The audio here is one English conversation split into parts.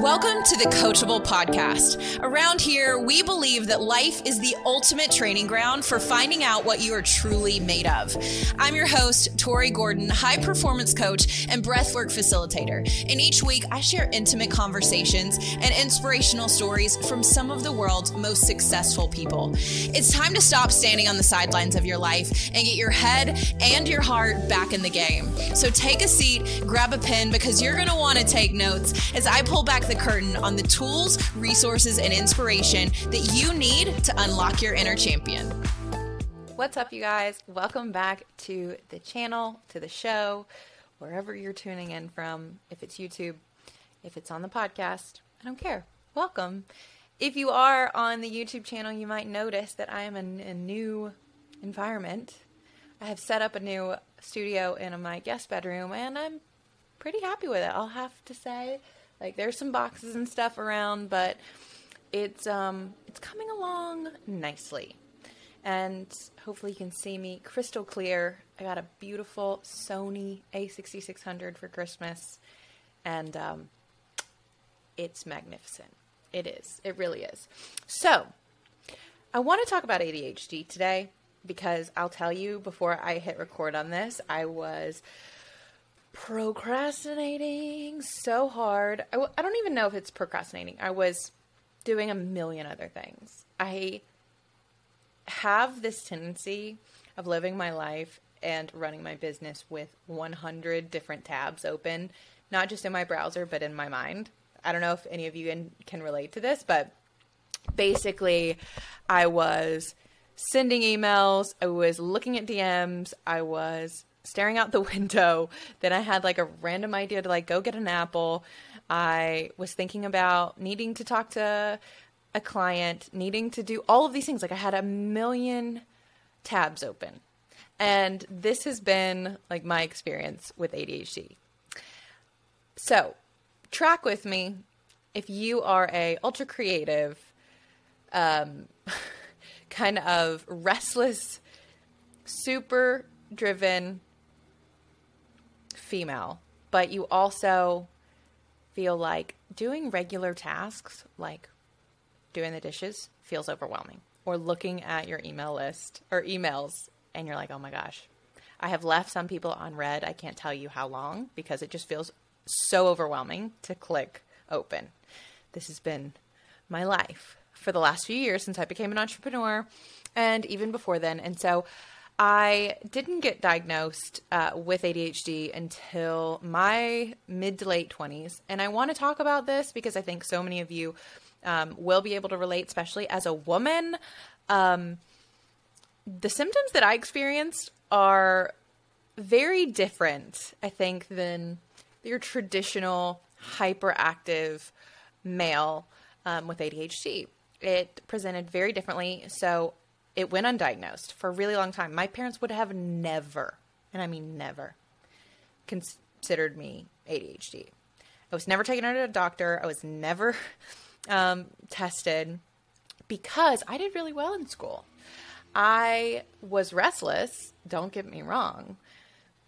Welcome to the Coachable Podcast. Around here, we believe that life is the ultimate training ground for finding out what you are truly made of. I'm your host, Tori Gordon, high performance coach and breathwork facilitator. And each week, I share intimate conversations and inspirational stories from some of the world's most successful people. It's time to stop standing on the sidelines of your life and get your head and your heart back in the game. So take a seat, grab a pen, because you're going to want to take notes as I pull back the curtain on the tools, resources, and inspiration that you need to unlock your inner champion. What's up, you guys? Welcome back to the channel, to the show, wherever you're tuning in from. If it's YouTube, if it's on the podcast, I don't care. Welcome. If you are on the YouTube channel, you might notice that I am in a new environment. I have set up a new studio in my guest bedroom, and I'm pretty happy with it, I'll have to say. Like, there's some boxes and stuff around, but it's coming along nicely. And hopefully you can see me crystal clear. I got a beautiful Sony A6600 for Christmas, and it's magnificent. It is. It really is. So, I want to talk about ADHD today, because I'll tell you, before I hit record on this, I was procrastinating so hard. I don't even know if it's procrastinating. I was doing a million other things. I have this tendency of living my life and running my business with 100 different tabs open, not just in my browser, but in my mind. I don't know if any of you can relate to this, but basically I was sending emails. I was looking at DMs. I was staring out the window. Then I had like a random idea to like go get an apple. I was thinking about needing to talk to a client, needing to do all of these things. Like, I had a million tabs open. And this has been like my experience with ADHD. So track with me if you are a ultra creative, kind of restless, super driven female, but you also feel like doing regular tasks like doing the dishes feels overwhelming, or looking at your email list or emails and you're like, oh my gosh, I have left some people on red. I can't tell you how long, because it just feels so overwhelming to click open. This has been my life for the last few years since I became an entrepreneur, and even before then. And so I didn't get diagnosed with ADHD until my mid to late 20s. And I want to talk about this because I think so many of you will be able to relate, especially as a woman. The symptoms that I experienced are very different, I think, than your traditional hyperactive male with ADHD. It presented very differently. So it went undiagnosed for a really long time. My parents would have never, and I mean never, considered me ADHD. I was never taken to a doctor. I was never tested, because I did really well in school. I was restless, don't get me wrong,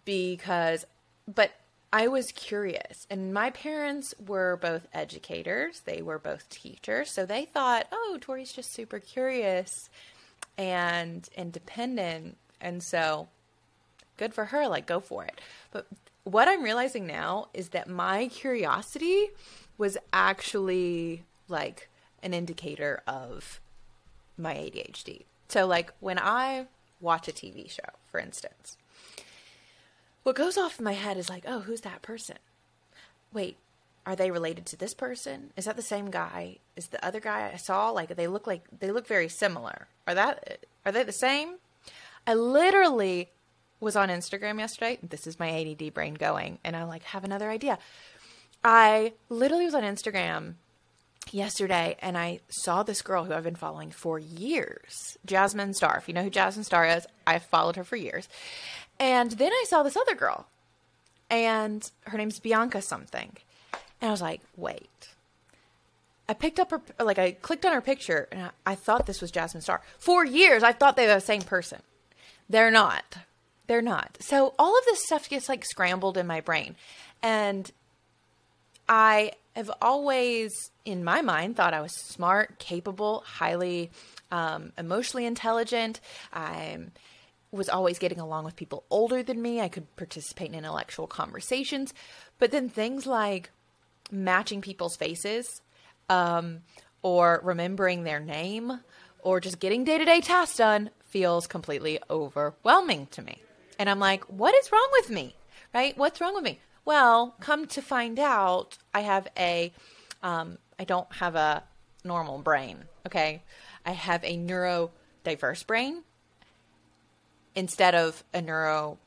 but I was curious, and my parents were both educators. They were both teachers. So they thought, oh, Tori's just super curious and independent. And so good for her, like, go for it. But what I'm realizing now is that my curiosity was actually like an indicator of my ADHD. So like when I watch a TV show, for instance, what goes off in my head is like, oh, who's that person? Wait, are they related to this person? Is that the same guy? Is the other guy I saw? Like, they look very similar. Are they the same? I literally was on Instagram yesterday. This is my ADD brain going, and I like have another idea. I literally was on Instagram yesterday and I saw this girl who I've been following for years, Jasmine Star. If you know who Jasmine Star is, I've followed her for years. And then I saw this other girl, and her name's Bianca something. And I was like, wait. I picked up her, like I clicked on her picture, and I thought this was Jasmine Star. For years, I thought they were the same person. They're not. They're not. So all of this stuff gets like scrambled in my brain. And I have always, in my mind, thought I was smart, capable, highly emotionally intelligent. I was always getting along with people older than me. I could participate in intellectual conversations. But then things like matching people's faces or remembering their name or just getting day-to-day tasks done feels completely overwhelming to me. And I'm like, what is wrong with me, right? What's wrong with me? Well, come to find out, I don't have a normal brain, okay? I have a neurodiverse brain instead of a neurotypical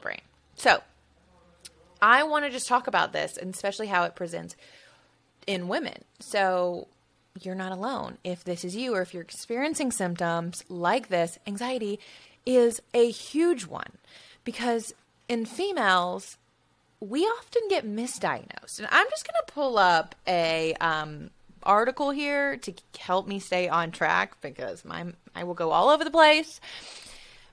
brain. So I want to just talk about this, and especially how it presents in women. So you're not alone. If this is you, or if you're experiencing symptoms like this, anxiety is a huge one, because in females, we often get misdiagnosed. And I'm just going to pull up a article here to help me stay on track, because I will go all over the place.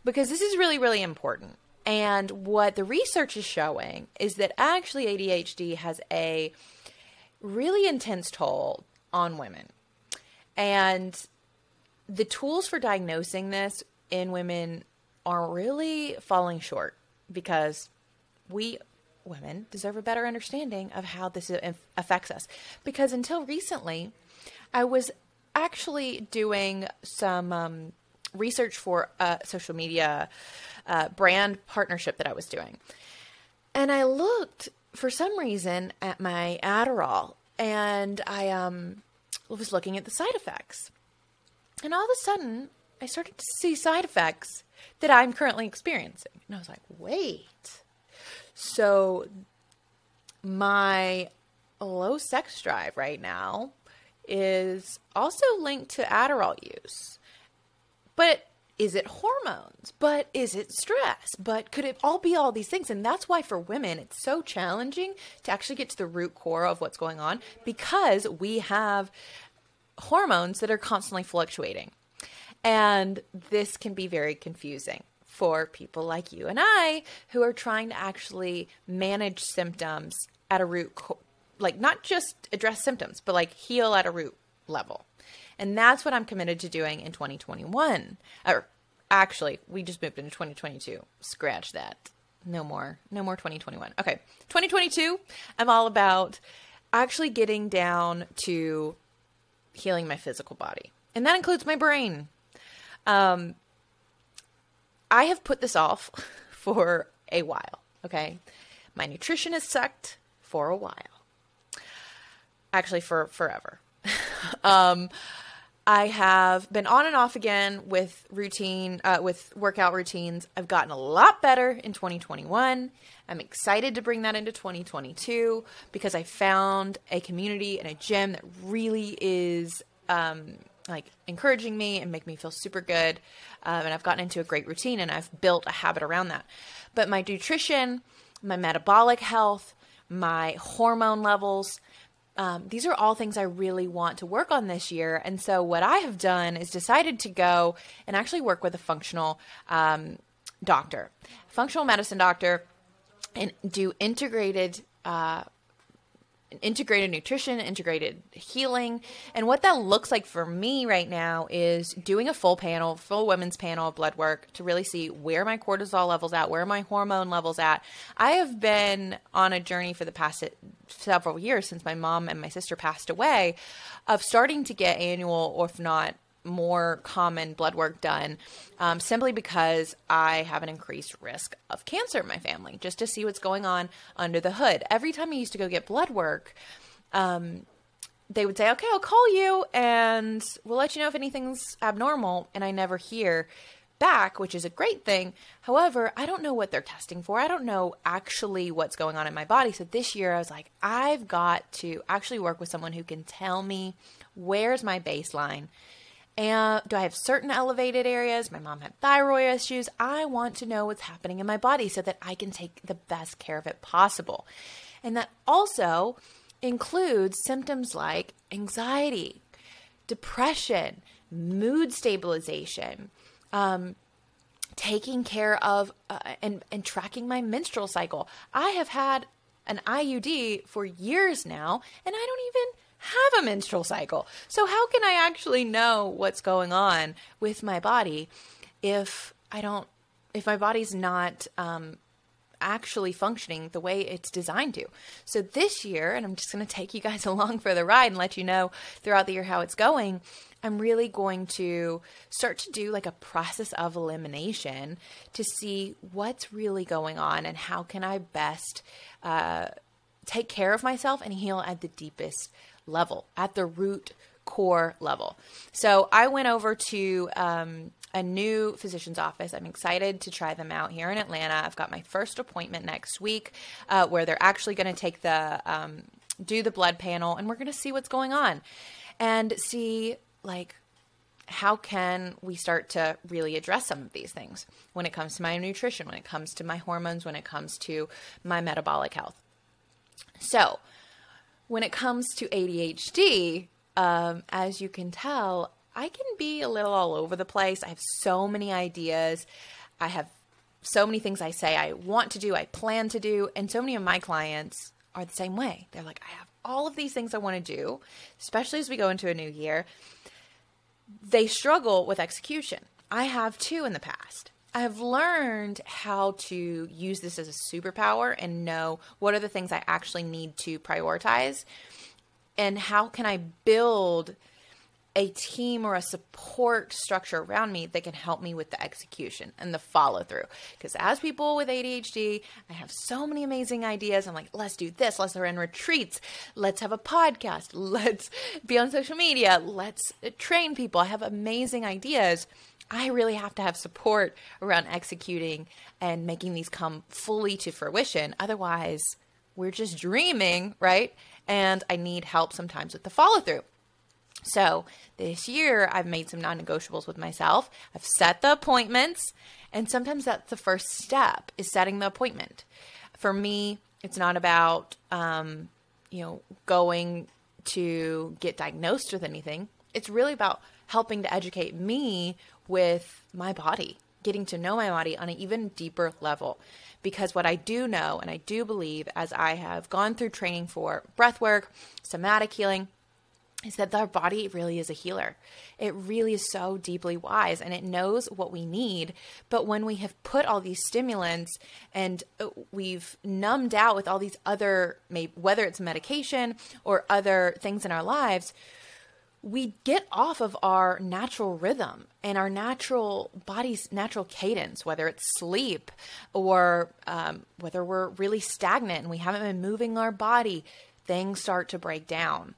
Because this is really, really important. And what the research is showing is that actually ADHD has a really intense toll on women. And the tools for diagnosing this in women are really falling short, because we women deserve a better understanding of how this affects us. Because until recently, I was actually doing some research for a social media brand partnership that I was doing. And I looked for some reason at my Adderall, and I was looking at the side effects. And all of a sudden, I started to see side effects that I'm currently experiencing. And I was like, wait. So my low sex drive right now is also linked to Adderall use. But is it hormones? But is it stress? But could it all be all these things? And that's why for women, it's so challenging to actually get to the root core of what's going on, because we have hormones that are constantly fluctuating. And this can be very confusing for people like you and I, who are trying to actually manage symptoms at a root core, like not just address symptoms, but like heal at a root level. And that's what I'm committed to doing in 2021. Or actually, we just moved into 2022. Scratch that. No more 2021. Okay. 2022, I'm all about actually getting down to healing my physical body. And that includes my brain. I have put this off for a while. Okay. My nutrition has sucked for a while. Actually, for forever. I have been on and off again with workout routines. I've gotten a lot better in 2021. I'm excited to bring that into 2022, because I found a community and a gym that really is encouraging me and make me feel super good. And I've gotten into a great routine, and I've built a habit around that. But my nutrition, my metabolic health, my hormone levels, these are all things I really want to work on this year. And so what I have done is decided to go and actually work with a functional medicine doctor and do integrated nutrition, integrated healing. And what that looks like for me right now is doing a full women's panel of blood work to really see where my cortisol levels at, where my hormone levels at. I have been on a journey for the past several years since my mom and my sister passed away of starting to get annual, or if not more common, blood work done, simply because I have an increased risk of cancer in my family, just to see what's going on under the hood. Every time I used to go get blood work, they would say, okay, I'll call you and we'll let you know if anything's abnormal. And I never hear back, which is a great thing. However, I don't know what they're testing for. I don't know actually what's going on in my body. So this year I was like, I've got to actually work with someone who can tell me where's my baseline. And do I have certain elevated areas? My mom had thyroid issues. I want to know what's happening in my body so that I can take the best care of it possible. And that also includes symptoms like anxiety, depression, mood stabilization, taking care of and tracking my menstrual cycle. I have had an IUD for years now, and I don't even have a menstrual cycle. So how can I actually know what's going on with my body if my body's not actually functioning the way it's designed to? So this year, and I'm just going to take you guys along for the ride and let you know throughout the year how it's going, I'm really going to start to do like a process of elimination to see what's really going on and how can I best take care of myself and heal at the deepest level, at the root core level. So I went over to a new physician's office. I'm excited to try them out here in Atlanta. I've got my first appointment next week where they're actually going to take do the blood panel, and we're going to see what's going on and see like how can we start to really address some of these things when it comes to my nutrition, when it comes to my hormones, when it comes to my metabolic health. So when it comes to ADHD, as you can tell, I can be a little all over the place. I have so many ideas. I have so many things I say I want to do, I plan to do, and so many of my clients are the same way. They're like, I have all of these things I want to do, especially as we go into a new year. They struggle with execution. I have too in the past. I've learned how to use this as a superpower and know what are the things I actually need to prioritize and how can I build a team or a support structure around me that can help me with the execution and the follow through. Because as people with ADHD, I have so many amazing ideas. I'm like, let's do this. Let's run retreats. Let's have a podcast. Let's be on social media. Let's train people. I have amazing ideas. I really have to have support around executing and making these come fully to fruition. Otherwise, we're just dreaming, right? And I need help sometimes with the follow through. So this year, I've made some non-negotiables with myself. I've set the appointments, and sometimes that's the first step, is setting the appointment. For me, it's not about going to get diagnosed with anything. It's really about helping to educate me with my body, getting to know my body on an even deeper level. Because what I do know and I do believe, as I have gone through training for breathwork, somatic healing, is that our body really is a healer. It really is so deeply wise and it knows what we need. But when we have put all these stimulants and we've numbed out with all these other, whether it's medication or other things in our lives, we get off of our natural rhythm and our natural body's natural cadence, whether it's sleep or whether we're really stagnant and we haven't been moving our body, things start to break down.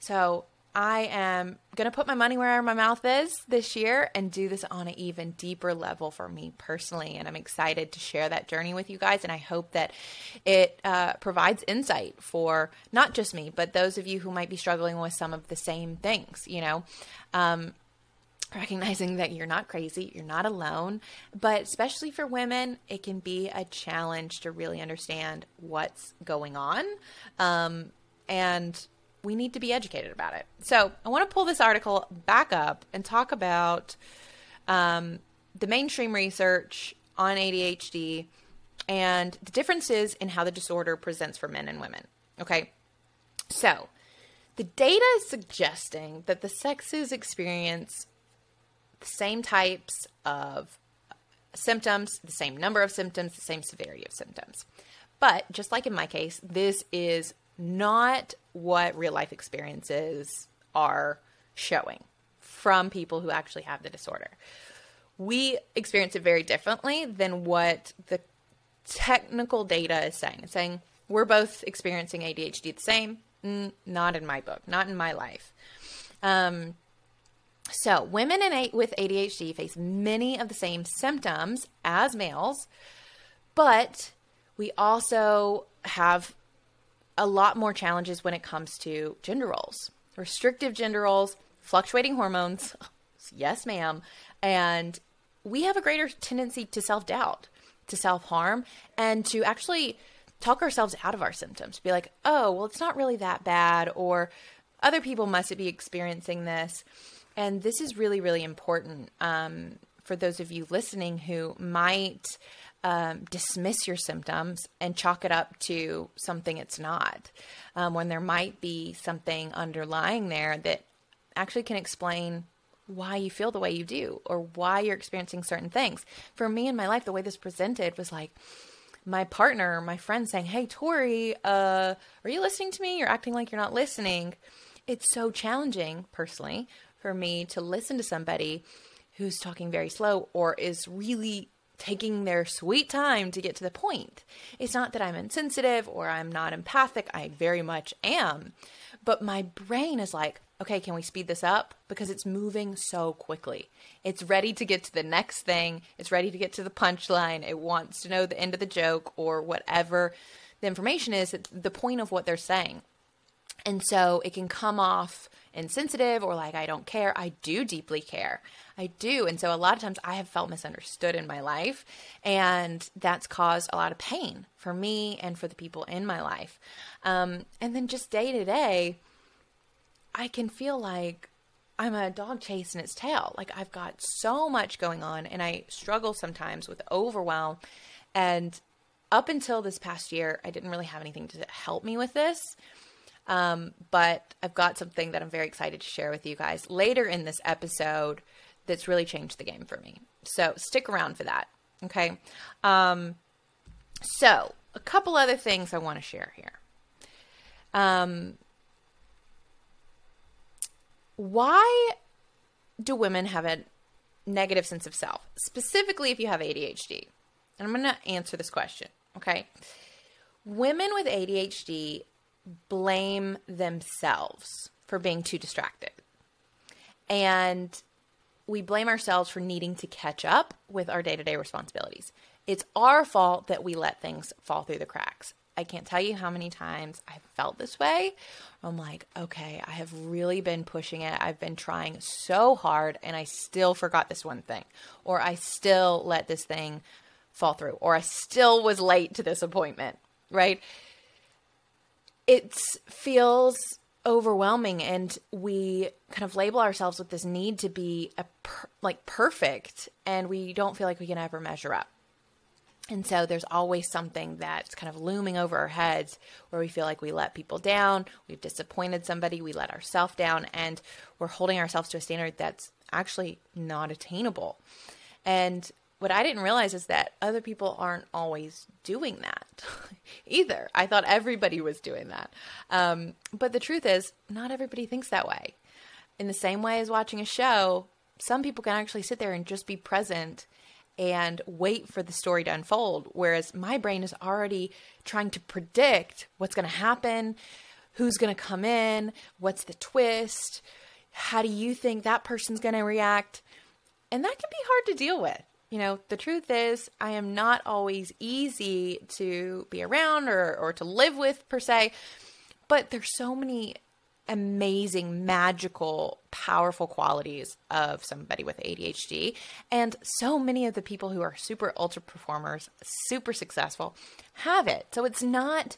So I am going to put my money where my mouth is this year and do this on an even deeper level for me personally. And I'm excited to share that journey with you guys. And I hope that it provides insight for not just me, but those of you who might be struggling with some of the same things, recognizing that you're not crazy, you're not alone, but especially for women, it can be a challenge to really understand what's going on. And we need to be educated about it. So I want to pull this article back up and talk about the mainstream research on ADHD and the differences in how the disorder presents for men and women. Okay, so the data is suggesting that the sexes experience the same types of symptoms, the same number of symptoms, the same severity of symptoms. But just like in my case, this is not what real life experiences are showing from people who actually have the disorder. We experience it very differently than what the technical data is saying. It's saying we're both experiencing ADHD the same. Not in my book, not in my life. So women with ADHD face many of the same symptoms as males, but we also have a lot more challenges when it comes to gender roles, restrictive gender roles, fluctuating hormones. Yes, ma'am. And we have a greater tendency to self-doubt, to self-harm, and to actually talk ourselves out of our symptoms. Be like, oh, well, it's not really that bad, or other people must be experiencing this. And this is really, really important for those of you listening who might dismiss your symptoms and chalk it up to something it's not, when there might be something underlying there that actually can explain why you feel the way you do or why you're experiencing certain things. For me in my life, the way this presented was like my partner, my friend saying, hey, Tori, are you listening to me? You're acting like you're not listening. It's so challenging personally for me to listen to somebody who's talking very slow or is really taking their sweet time to get to the point. It's not that I'm insensitive or I'm not empathic. I very much am. But my brain is like, okay, can we speed this up? Because it's moving so quickly. It's ready to get to the next thing. It's ready to get to the punchline. It wants to know the end of the joke or whatever the information is, the point of what they're saying. And so it can come off insensitive or like, I don't care. I do deeply care. I do. And so a lot of times I have felt misunderstood in my life, and that's caused a lot of pain for me and for the people in my life. And then just day to day, I can feel like I'm a dog chasing its tail. Like I've got so much going on, and I struggle sometimes with overwhelm. And up until this past year, I didn't really have anything to help me with this. But I've got something that I'm very excited to share with you guys later in this episode that's really changed the game for me. So stick around for that. Okay. So a couple other things I want to share here. Why do women have a negative sense of self, specifically if you have ADHD? And I'm going to answer this question, okay? Women with ADHD blame themselves for being too distracted. And we blame ourselves for needing to catch up with our day-to-day responsibilities. It's our fault that we let things fall through the cracks. I can't tell you how many times I've felt this way. I'm like, okay, I have really been pushing it. I've been trying so hard, and I still forgot this one thing, or I still let this thing fall through, or I still was late to this appointment, right? It feels overwhelming, and we kind of label ourselves with this need to be perfect, and we don't feel like we can ever measure up. And so there's always something that's kind of looming over our heads where we feel like we let people down, we've disappointed somebody, we let ourselves down, and we're holding ourselves to a standard that's actually not attainable. And what I didn't realize is that other people aren't always doing that either. I thought everybody was doing that. But the truth is, not everybody thinks that way. In the same way as watching a show, some people can actually sit there and just be present and wait for the story to unfold, whereas my brain is already trying to predict what's going to happen, who's going to come in, what's the twist, how do you think that person's going to react? And that can be hard to deal with. You know, the truth is I am not always easy to be around or to live with per se, but there's so many amazing, magical, powerful qualities of somebody with ADHD. And so many of the people who are super ultra performers, super successful, have it. So it's not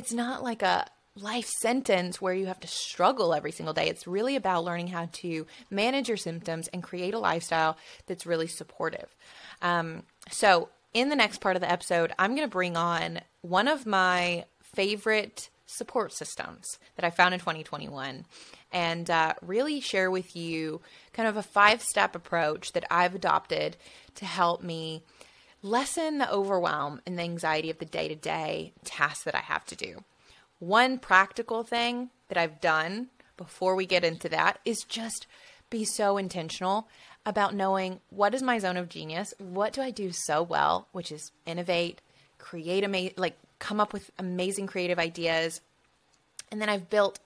like a life sentence where you have to struggle every single day. It's really about learning how to manage your symptoms and create a lifestyle that's really supportive. So in the next part of the episode, I'm going to bring on one of my favorite support systems that I found in 2021 and really share with you kind of a 5-step approach that I've adopted to help me lessen the overwhelm and the anxiety of the day-to-day tasks that I have to do. One practical thing that I've done before we get into that is just be so intentional about knowing what is my zone of genius, what do I do so well, which is innovate, create come up with amazing creative ideas. And then I've built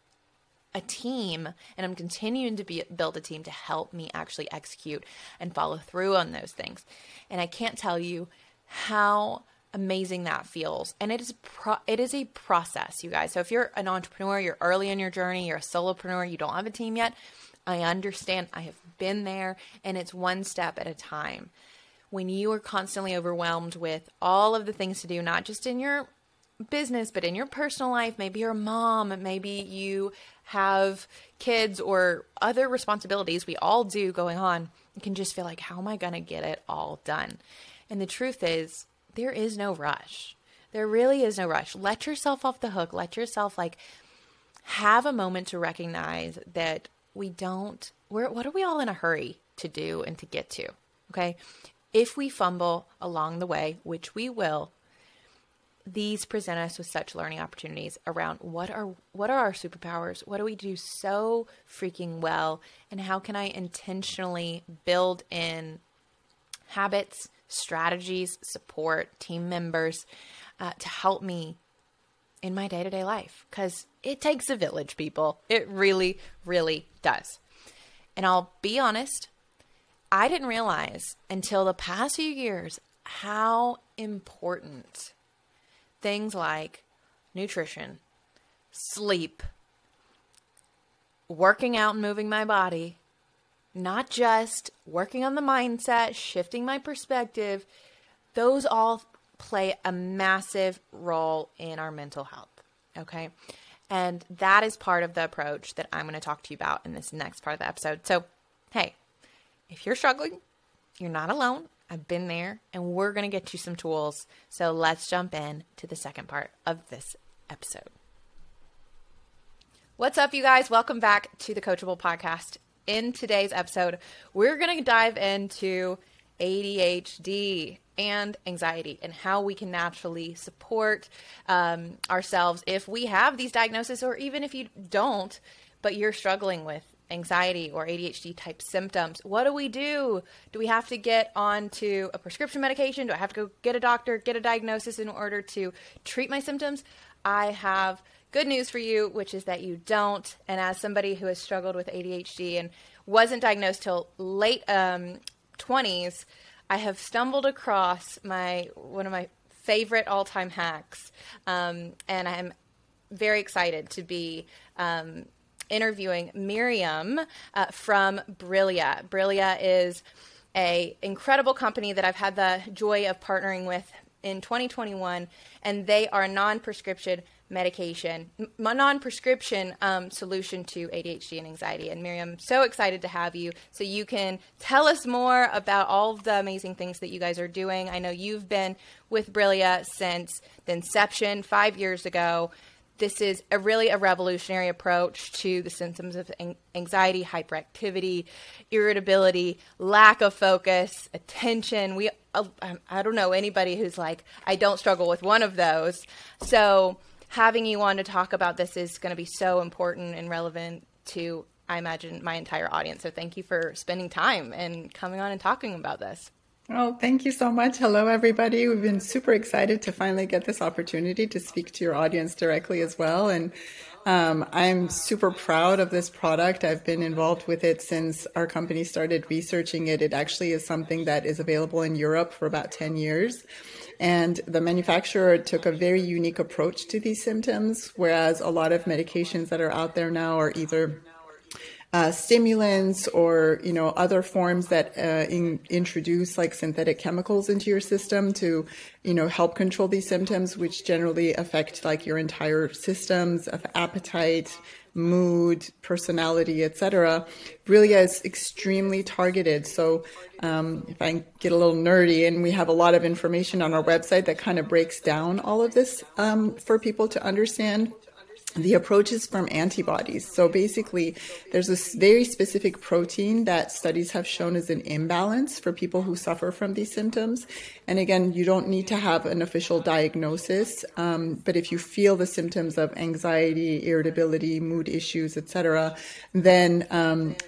a team, and I'm continuing to build a team to help me actually execute and follow through on those things. And I can't tell you how amazing that feels. And it is a process, you guys. So if you're an entrepreneur, you're early in your journey, you're a solopreneur, you don't have a team yet, I understand. I have been there, and it's one step at a time. When you are constantly overwhelmed with all of the things to do, not just in your business, but in your personal life, maybe you're a mom, maybe you have kids or other responsibilities we all do going on, you can just feel like, how am I going to get it all done? And the truth is, there is no rush. There really is no rush. Let yourself off the hook. Let yourself have a moment to recognize that what are we all in a hurry to do and to get to? Okay. If we fumble along the way, which we will, these present us with such learning opportunities around what are our superpowers? What do we do so freaking well? And how can I intentionally build in habits, strategies, support, team members to help me in my day-to-day life? Because it takes a village, people. It really, really does. And I'll be honest, I didn't realize until the past few years how important things like nutrition, sleep, working out and moving my body, not just working on the mindset, shifting my perspective, those all play a massive role in our mental health, okay? And that is part of the approach that I'm going to talk to you about in this next part of the episode. So, hey, if you're struggling, you're not alone. I've been there, and we're going to get you some tools. So let's jump in to the second part of this episode. What's up, you guys? Welcome back to the Coachable Podcast. In today's episode, we're going to dive into ADHD and anxiety and how we can naturally support ourselves if we have these diagnoses, or even if you don't, but you're struggling with anxiety or ADHD type symptoms. What do we do? Do we have to get onto a prescription medication? Do I have to go get a doctor, get a diagnosis in order to treat my symptoms? I have good news for you, which is that you don't. And as somebody who has struggled with ADHD and wasn't diagnosed till late 20s, I have stumbled across one of my favorite all-time hacks, and I'm very excited to be interviewing Maryam from Brillia. Brillia is a incredible company that I've had the joy of partnering with in 2021, and they are a non-prescription solution to ADHD and anxiety. And Maryam, I'm so excited to have you so you can tell us more about all of the amazing things that you guys are doing. I know you've been with Brillia since the inception 5 years ago. This is a really revolutionary approach to the symptoms of anxiety, hyperactivity, irritability, lack of focus, attention. I don't know anybody who's like, I don't struggle with one of those. So having you on to talk about this is going to be so important and relevant to, I imagine, my entire audience. So thank you for spending time and coming on and talking about this. Oh, thank you so much. Hello, everybody. We've been super excited to finally get this opportunity to speak to your audience directly as well. And I'm super proud of this product. I've been involved with it since our company started researching it. It actually is something that is available in Europe for about 10 years. And the manufacturer took a very unique approach to these symptoms, whereas a lot of medications that are out there now are either stimulants or, other forms that introduce synthetic chemicals into your system to, help control these symptoms, which generally affect your entire systems of appetite, mood, personality, etc. Brillia is extremely targeted. So if I get a little nerdy, and we have a lot of information on our website that kind of breaks down all of this for people to understand. The approach is from antibodies. So basically, there's a very specific protein that studies have shown is an imbalance for people who suffer from these symptoms. And again, you don't need to have an official diagnosis, but if you feel the symptoms of anxiety, irritability, mood issues, etc., then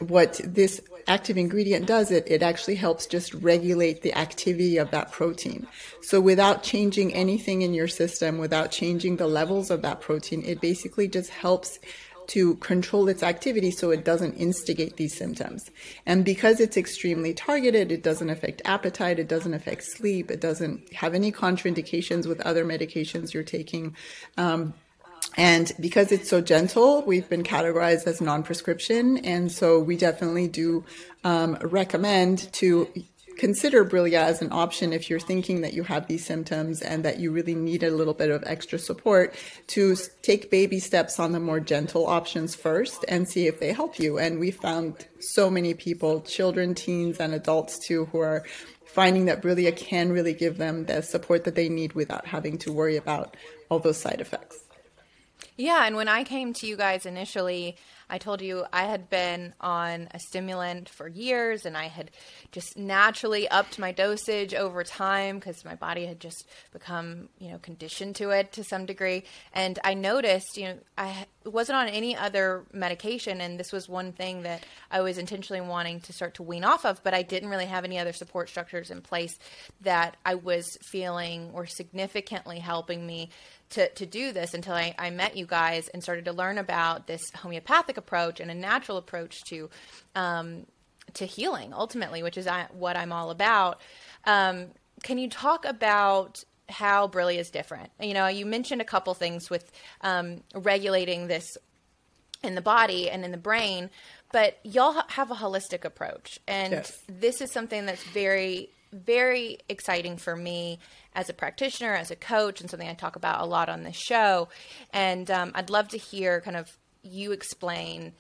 what this active ingredient does, it actually helps just regulate the activity of that protein. So without changing anything in your system, without changing the levels of that protein, it basically just helps to control its activity so it doesn't instigate these symptoms. And because it's extremely targeted, it doesn't affect appetite, it doesn't affect sleep, it doesn't have any contraindications with other medications you're taking. And because it's so gentle, we've been categorized as non-prescription. And so we definitely do recommend to consider Brillia as an option if you're thinking that you have these symptoms and that you really need a little bit of extra support, to take baby steps on the more gentle options first and see if they help you. And we found so many people, children, teens, and adults too, who are finding that Brillia can really give them the support that they need without having to worry about all those side effects. Yeah, and when I came to you guys initially, I told you I had been on a stimulant for years and I had just naturally upped my dosage over time because my body had just become, conditioned to it to some degree. And I noticed, I wasn't on any other medication, and this was one thing that I was intentionally wanting to start to wean off of, but I didn't really have any other support structures in place that I was feeling were significantly helping me to do this until I met you guys and started to learn about this homeopathic approach and a natural approach to healing ultimately, which is what I'm all about. Can you talk about how Brillia is different? You mentioned a couple things with regulating this in the body and in the brain, but y'all have a holistic approach. And yes, this is something that's very, very exciting for me as a practitioner, as a coach, and something I talk about a lot on this show. And I'd love to hear kind of you explain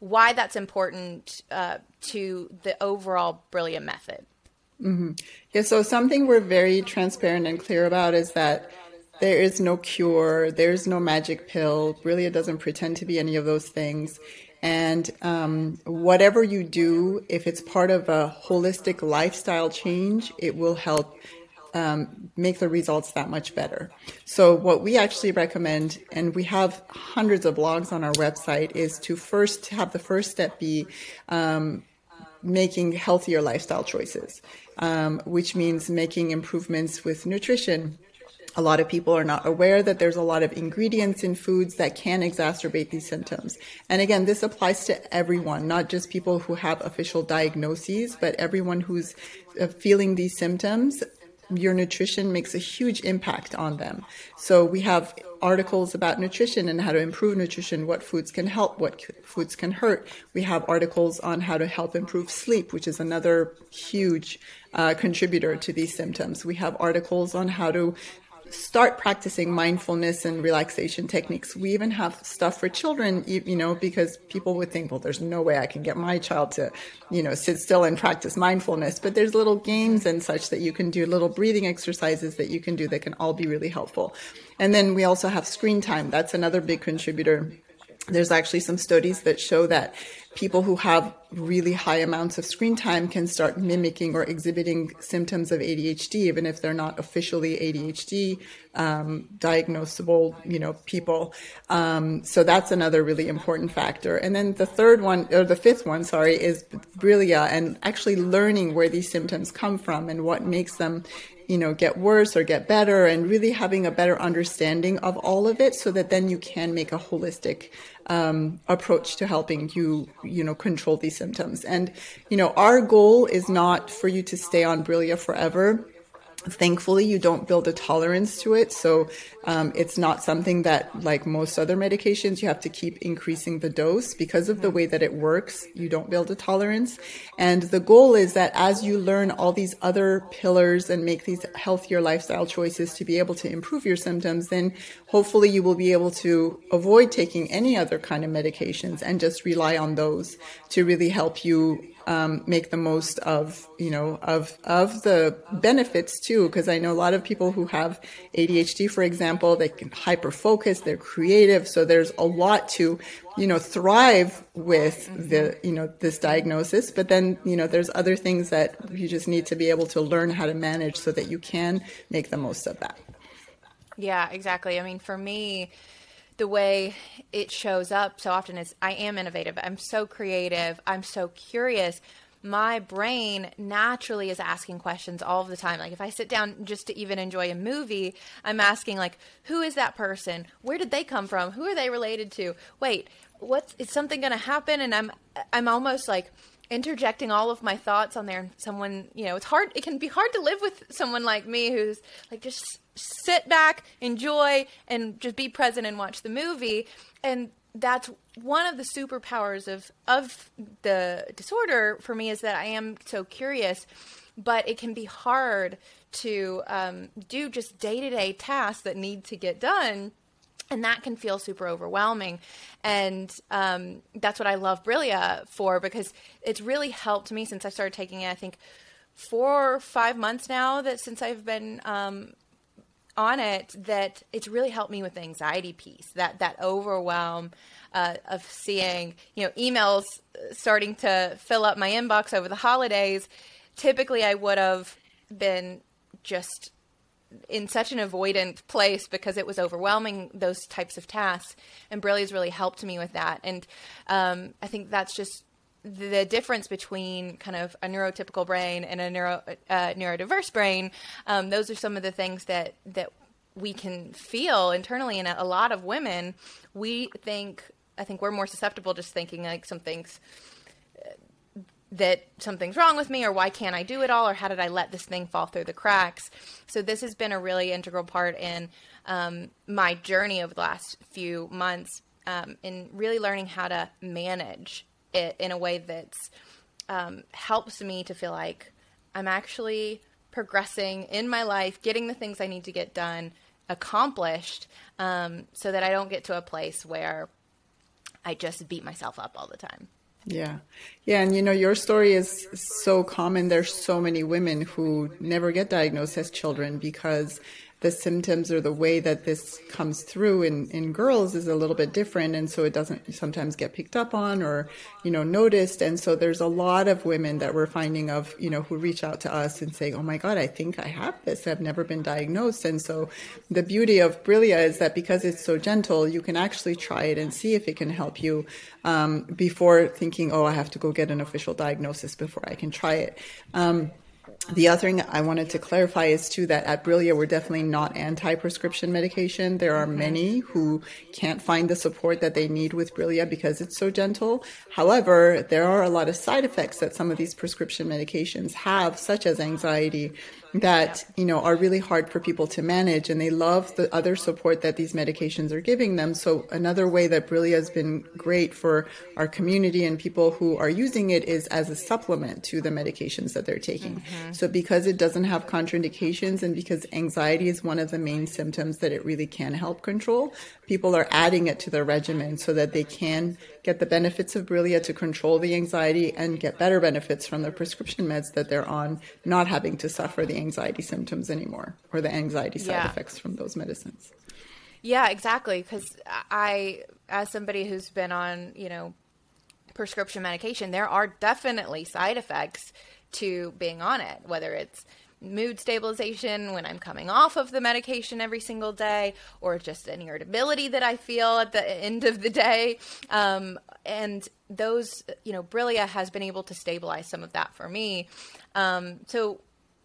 why that's important to the overall Brillia method. Mm-hmm. Yeah, so something we're very transparent and clear about is that there is no cure, there's no magic pill. Brillia doesn't pretend to be any of those things. And whatever you do, if it's part of a holistic lifestyle change, it will help make the results that much better. So what we actually recommend, and we have hundreds of blogs on our website, is to first have the first step be making healthier lifestyle choices, which means making improvements with nutrition. A lot of people are not aware that there's a lot of ingredients in foods that can exacerbate these symptoms. And again, this applies to everyone, not just people who have official diagnoses, but everyone who's feeling these symptoms. Your nutrition makes a huge impact on them. So we have articles about nutrition and how to improve nutrition, what foods can help, what foods can hurt. We have articles on how to help improve sleep, which is another huge contributor to these symptoms. We have articles on how to start practicing mindfulness and relaxation techniques. We even have stuff for children, because people would think, well, there's no way I can get my child to, sit still and practice mindfulness. But there's little games and such that you can do, little breathing exercises that you can do that can all be really helpful. And then we also have screen time. That's another big contributor. There's actually some studies that show that people who have really high amounts of screen time can start mimicking or exhibiting symptoms of ADHD, even if they're not officially ADHD diagnosable, people. So that's another really important factor. And then the fifth one, is Brillia, and actually learning where these symptoms come from and what makes them get worse or get better, and really having a better understanding of all of it so that then you can make a holistic approach to helping you, control these symptoms. And, our goal is not for you to stay on Brillia forever. Thankfully, you don't build a tolerance to it. So it's not something that, like most other medications, you have to keep increasing the dose. Because of the way that it works, you don't build a tolerance. And the goal is that as you learn all these other pillars and make these healthier lifestyle choices to be able to improve your symptoms, then hopefully you will be able to avoid taking any other kind of medications and just rely on those to really help you make the most of, you know, of the benefits too. Cause I know a lot of people who have ADHD, for example, they can hyper focus, they're creative. So there's a lot to, you know, thrive with the, you know, this diagnosis. But then, you know, there's other things that you just need to be able to learn how to manage so that you can make the most of that. Yeah, exactly. I mean, for me, the way it shows up so often is I am innovative. I'm so creative. I'm so curious. My brain naturally is asking questions all the time. Like if I sit down just to even enjoy a movie, I'm asking like, who is that person? Where did they come from? Who are they related to? Wait, is something going to happen? And I'm almost like interjecting all of my thoughts on there. And someone, you know, it can be hard to live with someone like me who's like, just sit back, enjoy, and just be present and watch the movie. And that's one of the superpowers of the disorder for me, is that I am so curious, but it can be hard to do just day-to-day tasks that need to get done. And that can feel super overwhelming. And that's what I love Brillia for, because it's really helped me since I started taking it. I think 4 or 5 months now that since I've been on it, that it's really helped me with the anxiety piece, that overwhelm of seeing, you know, emails starting to fill up my inbox over the holidays. Typically I would have been just in such an avoidant place because it was overwhelming, those types of tasks. And Brillia's really helped me with that. And I think that's just the difference between kind of a neurotypical brain and a neurodiverse brain. Those are some of the things that we can feel internally. And a lot of women, I think we're more susceptible just thinking like something's wrong with me, or why can't I do it all? Or how did I let this thing fall through the cracks? So this has been a really integral part in my journey over the last few months, in really learning how to manage it in a way that helps me to feel like I'm actually progressing in my life, getting the things I need to get done accomplished, so that I don't get to a place where I just beat myself up all the time. Yeah. Yeah. And, you know, your story is so common. There's so many women who never get diagnosed as children because the symptoms or the way that this comes through in girls is a little bit different. And so it doesn't sometimes get picked up on or, you know, noticed. And so there's a lot of women that we're finding of, you know, who reach out to us and say, oh my God, I think I have this. I've never been diagnosed. And so the beauty of Brillia is that because it's so gentle, you can actually try it and see if it can help you before thinking, oh, I have to go get an official diagnosis before I can try it. The other thing I wanted to clarify is too that at Brillia, we're definitely not anti-prescription medication. There are many who can't find the support that they need with Brillia because it's so gentle. However, there are a lot of side effects that some of these prescription medications have, such as anxiety, that, you know, are really hard for people to manage, and they love the other support that these medications are giving them. So another way that Brillia has been great for our community and people who are using it is as a supplement to the medications that they're taking. Mm-hmm. So because it doesn't have contraindications, and because anxiety is one of the main symptoms that it really can help control, people are adding it to their regimen so that they can get the benefits of Brillia to control the anxiety and get better benefits from the prescription meds that they're on, not having to suffer the anxiety symptoms anymore, or the anxiety side effects from those medicines. Yeah, exactly. Because I, as somebody who's been on, you know, prescription medication, there are definitely side effects to being on it, whether it's mood stabilization when I'm coming off of the medication every single day, or just an irritability that I feel at the end of the day. And those, you know, Brillia has been able to stabilize some of that for me. So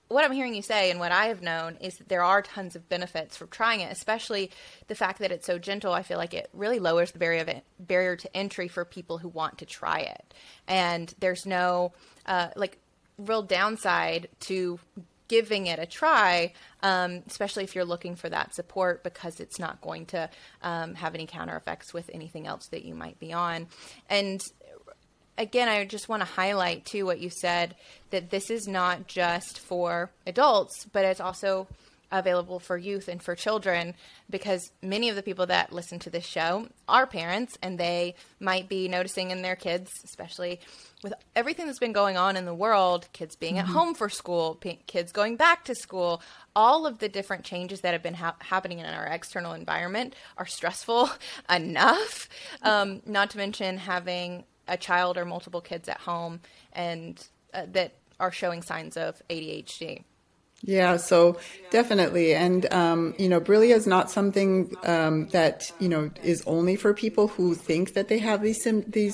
what I'm hearing you say, and what I have known, is that there are tons of benefits from trying it, especially the fact that it's so gentle. I feel like it really lowers the barrier to entry for people who want to try it. And there's no real downside to giving it a try, especially if you're looking for that support, because it's not going to have any counter effects with anything else that you might be on. And again, I just want to highlight too what you said, that this is not just for adults, but it's also available for youth and for children, because many of the people that listen to this show are parents, and they might be noticing in their kids, especially with everything that's been going on in the world, kids being at home for school, kids going back to school, all of the different changes that have been happening in our external environment are stressful enough, not to mention having a child or multiple kids at home and that are showing signs of ADHD. Yeah, so definitely. And, Brillia is not something that, is only for people who think that they have these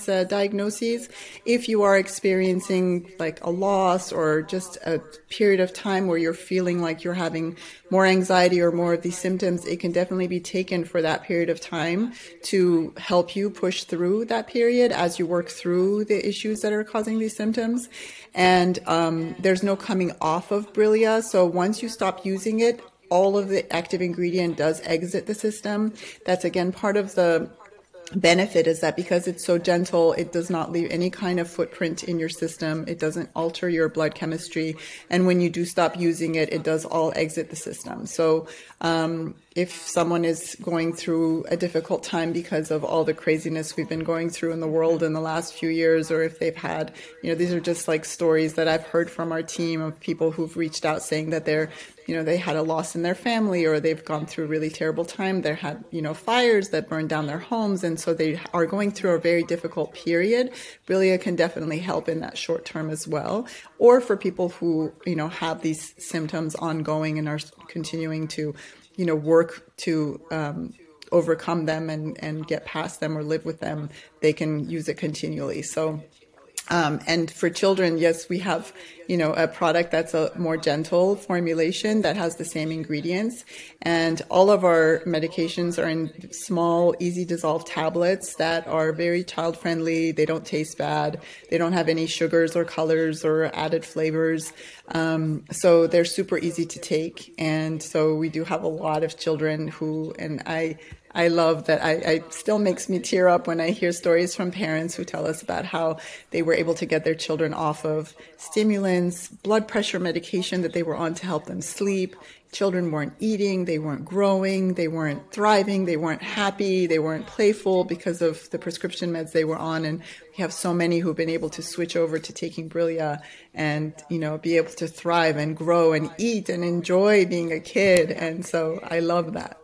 diagnoses. If you are experiencing like a loss or just a period of time where you're feeling like you're having more anxiety or more of these symptoms, it can definitely be taken for that period of time to help you push through that period as you work through the issues that are causing these symptoms. And there's no coming off of Brillia. So once you stop using it, all of the active ingredient does exit the system. That's again part of the benefit, is that because it's so gentle, it does not leave any kind of footprint in your system. It doesn't alter your blood chemistry. And when you do stop using it, it does all exit the system. So if someone is going through a difficult time because of all the craziness we've been going through in the world in the last few years, or if they've had, these are just like stories that I've heard from our team of people who've reached out saying that they're, they had a loss in their family, or they've gone through a really terrible time. They had, fires that burned down their homes. And so they are going through a very difficult period. Brillia can definitely help in that short term as well. Or for people who, have these symptoms ongoing and are continuing to, work to overcome them and get past them or live with them, they can use it continually. So, and for children, yes, we have, a product that's a more gentle formulation that has the same ingredients. And all of our medications are in small, easy dissolve tablets that are very child friendly. They don't taste bad. They don't have any sugars or colors or added flavors. So they're super easy to take. And so we do have a lot of children who, and I love that. I still makes me tear up when I hear stories from parents who tell us about how they were able to get their children off of stimulants, blood pressure medication that they were on to help them sleep. Children weren't eating, they weren't growing, they weren't thriving, they weren't happy, they weren't playful because of the prescription meds they were on. And we have so many who've been able to switch over to taking Brillia and, be able to thrive and grow and eat and enjoy being a kid. And so I love that.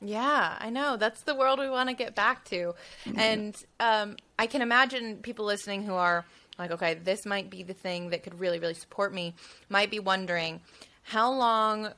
Yeah, I know. That's the world we want to get back to. And I can imagine people listening who are like, okay, this might be the thing that could really, really support me, might be wondering, how long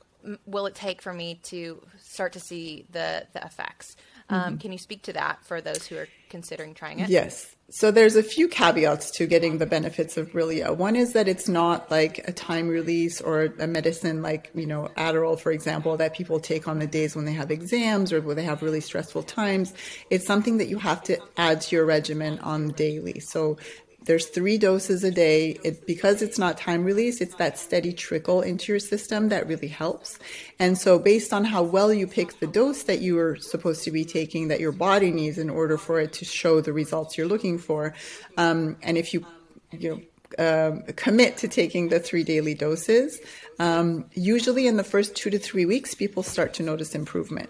will it take for me to start to see the effects? Can you speak to that for those who are considering trying it? Yes. So there's a few caveats to getting the benefits of Brillia. One is that it's not like a time release or a medicine like, Adderall, for example, that people take on the days when they have exams or when they have really stressful times. It's something that you have to add to your regimen on daily. So there's 3 doses a day. Because it's not time release, it's that steady trickle into your system that really helps. And so based on how well you pick the dose that you are supposed to be taking, that your body needs in order for it to show the results you're looking for, and if you, commit to taking the 3 daily doses, usually in the first 2 to 3 weeks, people start to notice improvement.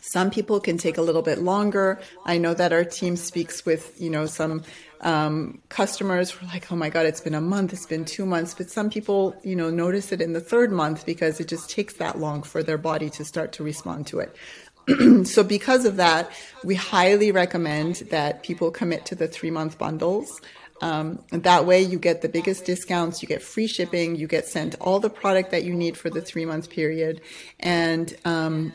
Some people can take a little bit longer. I know that our team speaks with, some customers who are like, oh my God, it's been a month, it's been 2 months. But some people, notice it in the 3rd month because it just takes that long for their body to start to respond to it. So because of that, we highly recommend that people commit to the 3-month bundles. And that way you get the biggest discounts, you get free shipping, you get sent all the product that you need for the 3-month period. And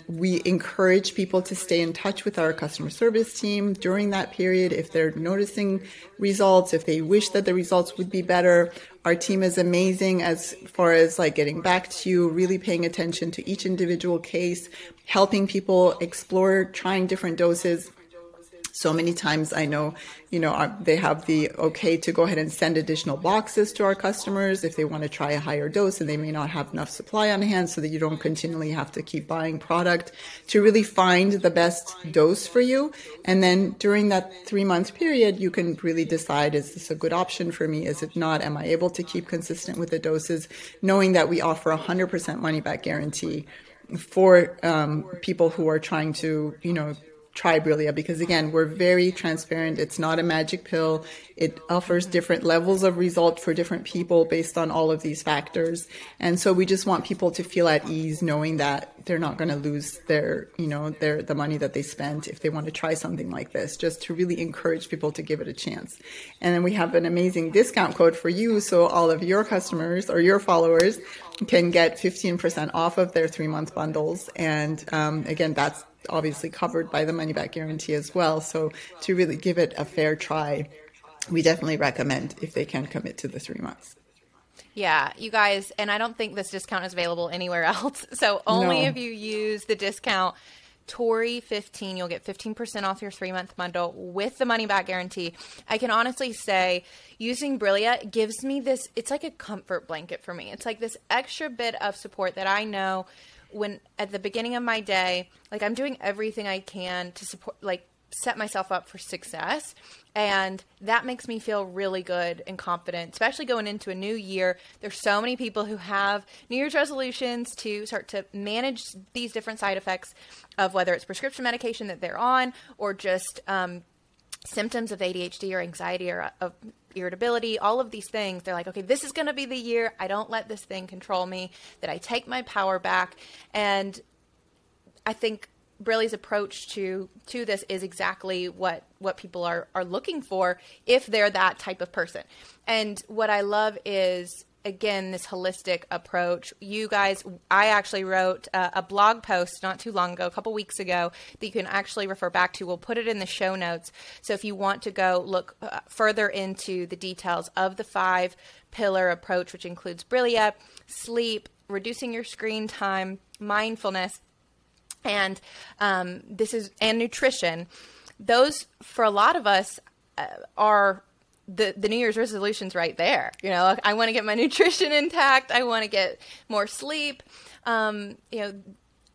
we encourage people to stay in touch with our customer service team during that period. If they're noticing results, if they wish that the results would be better, our team is amazing as far as like getting back to you, really paying attention to each individual case, helping people explore trying different doses. So many times I know, they have the okay to go ahead and send additional boxes to our customers if they want to try a higher dose and they may not have enough supply on hand so that you don't continually have to keep buying product to really find the best dose for you. And then during that 3-month period, you can really decide, is this a good option for me? Is it not? Am I able to keep consistent with the doses? Knowing that we offer 100% money back guarantee for people who are trying to, try Brillia, because again, we're very transparent. It's not a magic pill. It offers different levels of result for different people based on all of these factors. And so we just want people to feel at ease knowing that they're not going to lose their, the money that they spent if they want to try something like this, just to really encourage people to give it a chance. And then we have an amazing discount code for you. So all of your customers or your followers can get 15% off of their 3-month bundles. And again, that's obviously covered by the money back guarantee as well. So to really give it a fair try, we definitely recommend if they can commit to the 3 months. Yeah, you guys, and I don't think this discount is available anywhere else. So only if you use the discount Tori15, you'll get 15% off your 3-month bundle with the money back guarantee. I can honestly say using Brillia gives me this, it's like a comfort blanket for me. It's like this extra bit of support that I know when at the beginning of my day, like I'm doing everything I can to support, like set myself up for success. And that makes me feel really good and confident, especially going into a new year. There's so many people who have New Year's resolutions to start to manage these different side effects of whether it's prescription medication that they're on or just symptoms of ADHD or anxiety or of irritability, all of these things. They're like, okay, this is going to be the year. I don't let this thing control me, that I take my power back. And I think Brillia's approach to this is exactly what people are looking for if they're that type of person. And what I love is, again, this holistic approach. You guys, I actually wrote a blog post not too long ago, a couple weeks ago, that you can actually refer back to. We'll put it in the show notes. So if you want to go look further into the details of the 5-pillar approach, which includes Brillia, sleep, reducing your screen time, mindfulness, and and nutrition. Those, for a lot of us, are the New Year's resolutions right there. I want to get my nutrition intact. I want to get more sleep. I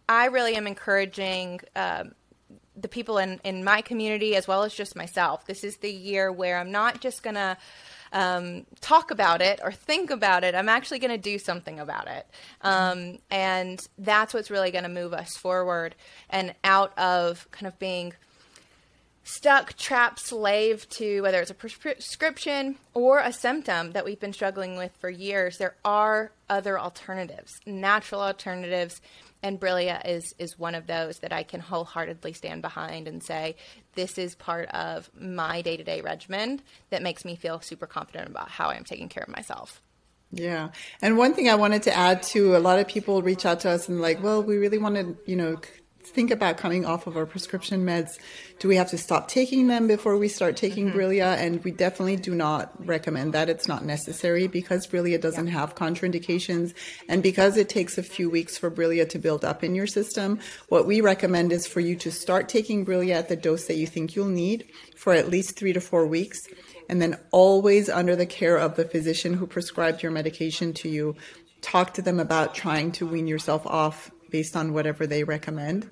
really am encouraging the people in my community as well as just myself. This is the year where I'm not just going to talk about it or think about it. I'm actually going to do something about it. And that's what's really going to move us forward and out of kind of being stuck, trapped, slave to whether it's a prescription or a symptom that we've been struggling with for years. There are other alternatives, natural alternatives, and Brillia is one of those that I can wholeheartedly stand behind and say, this is part of my day-to-day regimen that makes me feel super confident about how I'm taking care of myself. Yeah. And one thing I wanted to add to, a lot of people reach out to us and like, well, we really want to, think about coming off of our prescription meds. Do we have to stop taking them before we start taking Brillia? And we definitely do not recommend that. It's not necessary, because Brillia doesn't have contraindications. And because it takes a few weeks for Brillia to build up in your system, what we recommend is for you to start taking Brillia at the dose that you think you'll need for at least 3 to 4 weeks. And then always under the care of the physician who prescribed your medication to you, talk to them about trying to wean yourself off based on whatever they recommend.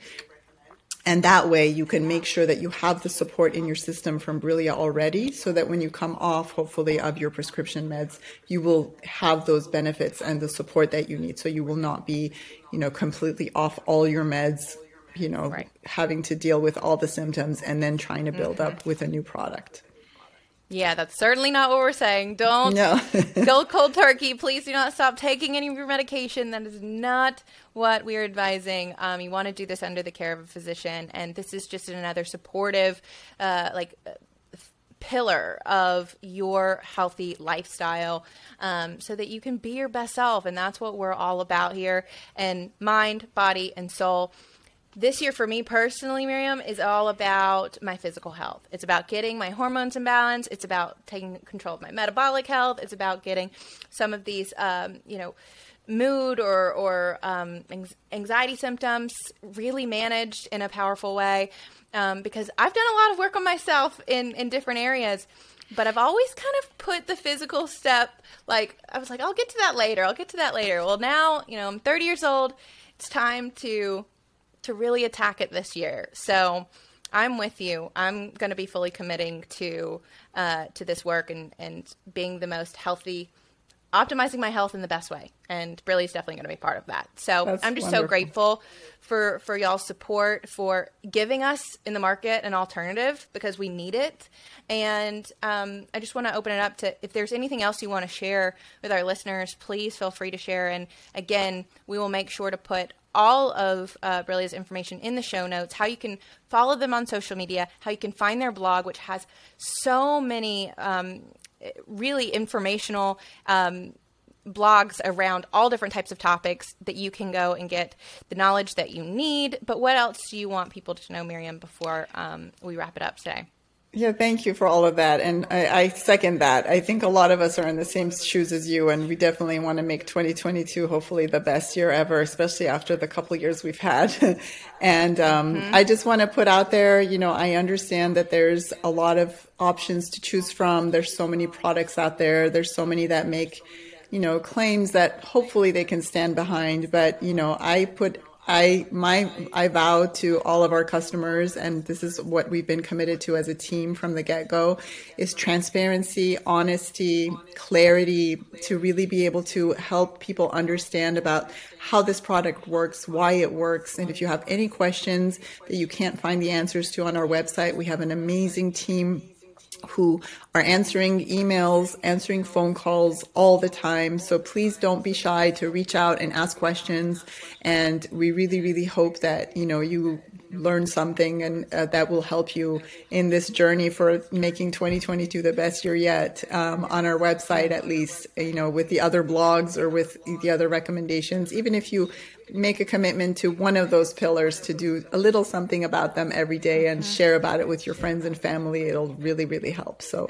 And that way you can make sure that you have the support in your system from Brillia already, so that when you come off, hopefully, of your prescription meds, you will have those benefits and the support that you need. So you will not be, completely off all your meds, having to deal with all the symptoms and then trying to build up with a new product. Yeah, that's certainly not what we're saying. Don't go cold turkey. Please do not stop taking any of your medication. That is not what we're advising. You want to do this under the care of a physician. And this is just another supportive, pillar of your healthy lifestyle, so that you can be your best self. And that's what we're all about here. And mind, body, and soul. This year for me personally, Maryam, is all about my physical health. It's about getting my hormones in balance. It's about taking control of my metabolic health. It's about getting some of these, mood or anxiety symptoms really managed in a powerful way. Because I've done a lot of work on myself in different areas, but I've always kind of put the physical step, like, I was like, I'll get to that later. Well, now, I'm 30 years old. It's time to really attack it this year. So I'm with you. I'm going to be fully committing to this work and being the most healthy, optimizing my health in the best way. And Brillia is definitely going to be part of that. So that's I'm just wonderful. So grateful for y'all's support, for giving us in the market an alternative, because we need it. And I just want to open it up to, if there's anything else you want to share with our listeners, please feel free to share. And again, we will make sure to put all of Brillia's information in the show notes, how you can follow them on social media, how you can find their blog, which has so many really informational blogs around all different types of topics that you can go and get the knowledge that you need. But what else do you want people to know, Maryam, before we wrap it up today? Yeah, thank you for all of that. And I second that. I think a lot of us are in the same shoes as you, and we definitely want to make 2022 hopefully the best year ever, especially after the couple of years we've had. And I just want to put out there, I understand that there's a lot of options to choose from. There's so many products out there. There's so many that make, claims that hopefully they can stand behind. But, I vow to all of our customers, and this is what we've been committed to as a team from the get-go, is transparency, honesty, clarity, to really be able to help people understand about how this product works, why it works. And if you have any questions that you can't find the answers to on our website, we have an amazing team who are answering emails, answering phone calls all the time. So please don't be shy to reach out and ask questions. And we really, really hope that, you learn something and that will help you in this journey for making 2022 the best year yet, on our website, at least, with the other blogs or with the other recommendations, even if you make a commitment to one of those pillars to do a little something about them every day and share about it with your friends and family. It'll really, really help. So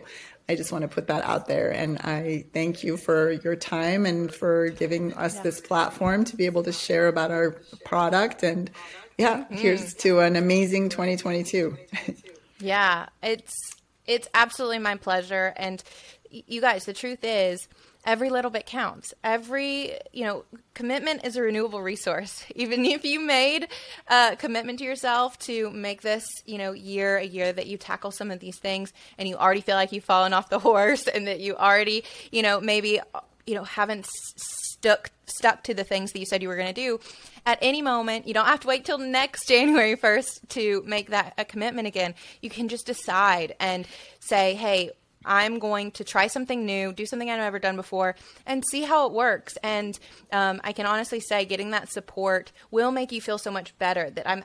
I just want to put that out there. And I thank you for your time and for giving us this platform to be able to share about our product. And here's to an amazing 2022. Yeah, it's absolutely my pleasure. And you guys, the truth is, every little bit counts. Every, commitment is a renewable resource. Even if you made a commitment to yourself to make this, year a year that you tackle some of these things, and you already feel like you've fallen off the horse, and that you already, maybe, haven't stuck to the things that you said you were going to do, at any moment, you don't have to wait till next January 1st to make that a commitment again. You can just decide and say, hey, I'm going to try something new, do something I've never done before, and see how it works. And I can honestly say, getting that support will make you feel so much better. That I'm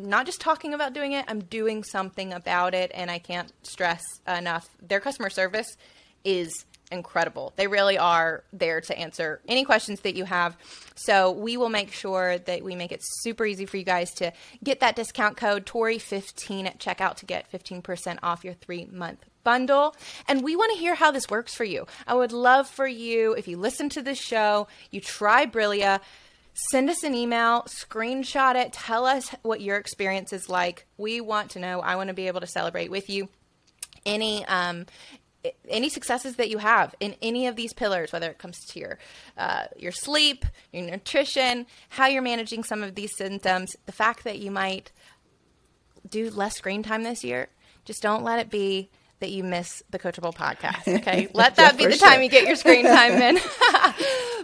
not just talking about doing it. I'm doing something about it, and I can't stress enough. Their customer service is incredible. They really are there to answer any questions that you have. So we will make sure that we make it super easy for you guys to get that discount code TORI15 at checkout to get 15% off your 3-month bundle. And we want to hear how this works for you. I would love for you, if you listen to this show, you try Brillia, send us an email, screenshot it, tell us what your experience is like. We want to know. I want to be able to celebrate with you any successes that you have in any of these pillars, whether it comes to your sleep, your nutrition, how you're managing some of these symptoms, the fact that you might do less screen time this year. Just don't let it be that you miss the Coachable podcast. Okay. Let that be the time you get your screen time in.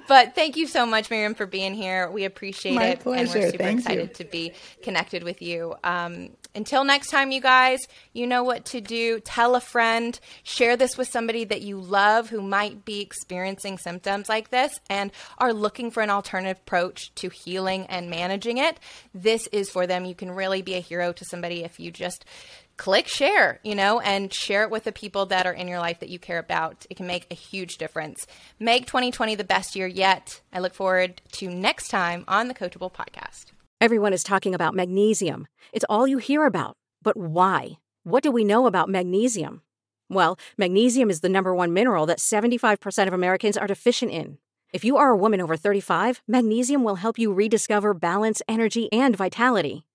But thank you so much, Maryam, for being here. We appreciate it. My pleasure. And we're super excited to be connected with you. Until next time, you guys, you know what to do. Tell a friend, share this with somebody that you love who might be experiencing symptoms like this and are looking for an alternative approach to healing and managing it. This is for them. You can really be a hero to somebody if you just click share, and share it with the people that are in your life that you care about. It can make a huge difference. Make 2020 the best year yet. I look forward to next time on the Coachable Podcast. Everyone is talking about magnesium. It's all you hear about. But why? What do we know about magnesium? Well, magnesium is the #1 mineral that 75% of Americans are deficient in. If you are a woman over 35, magnesium will help you rediscover balance, energy, and vitality.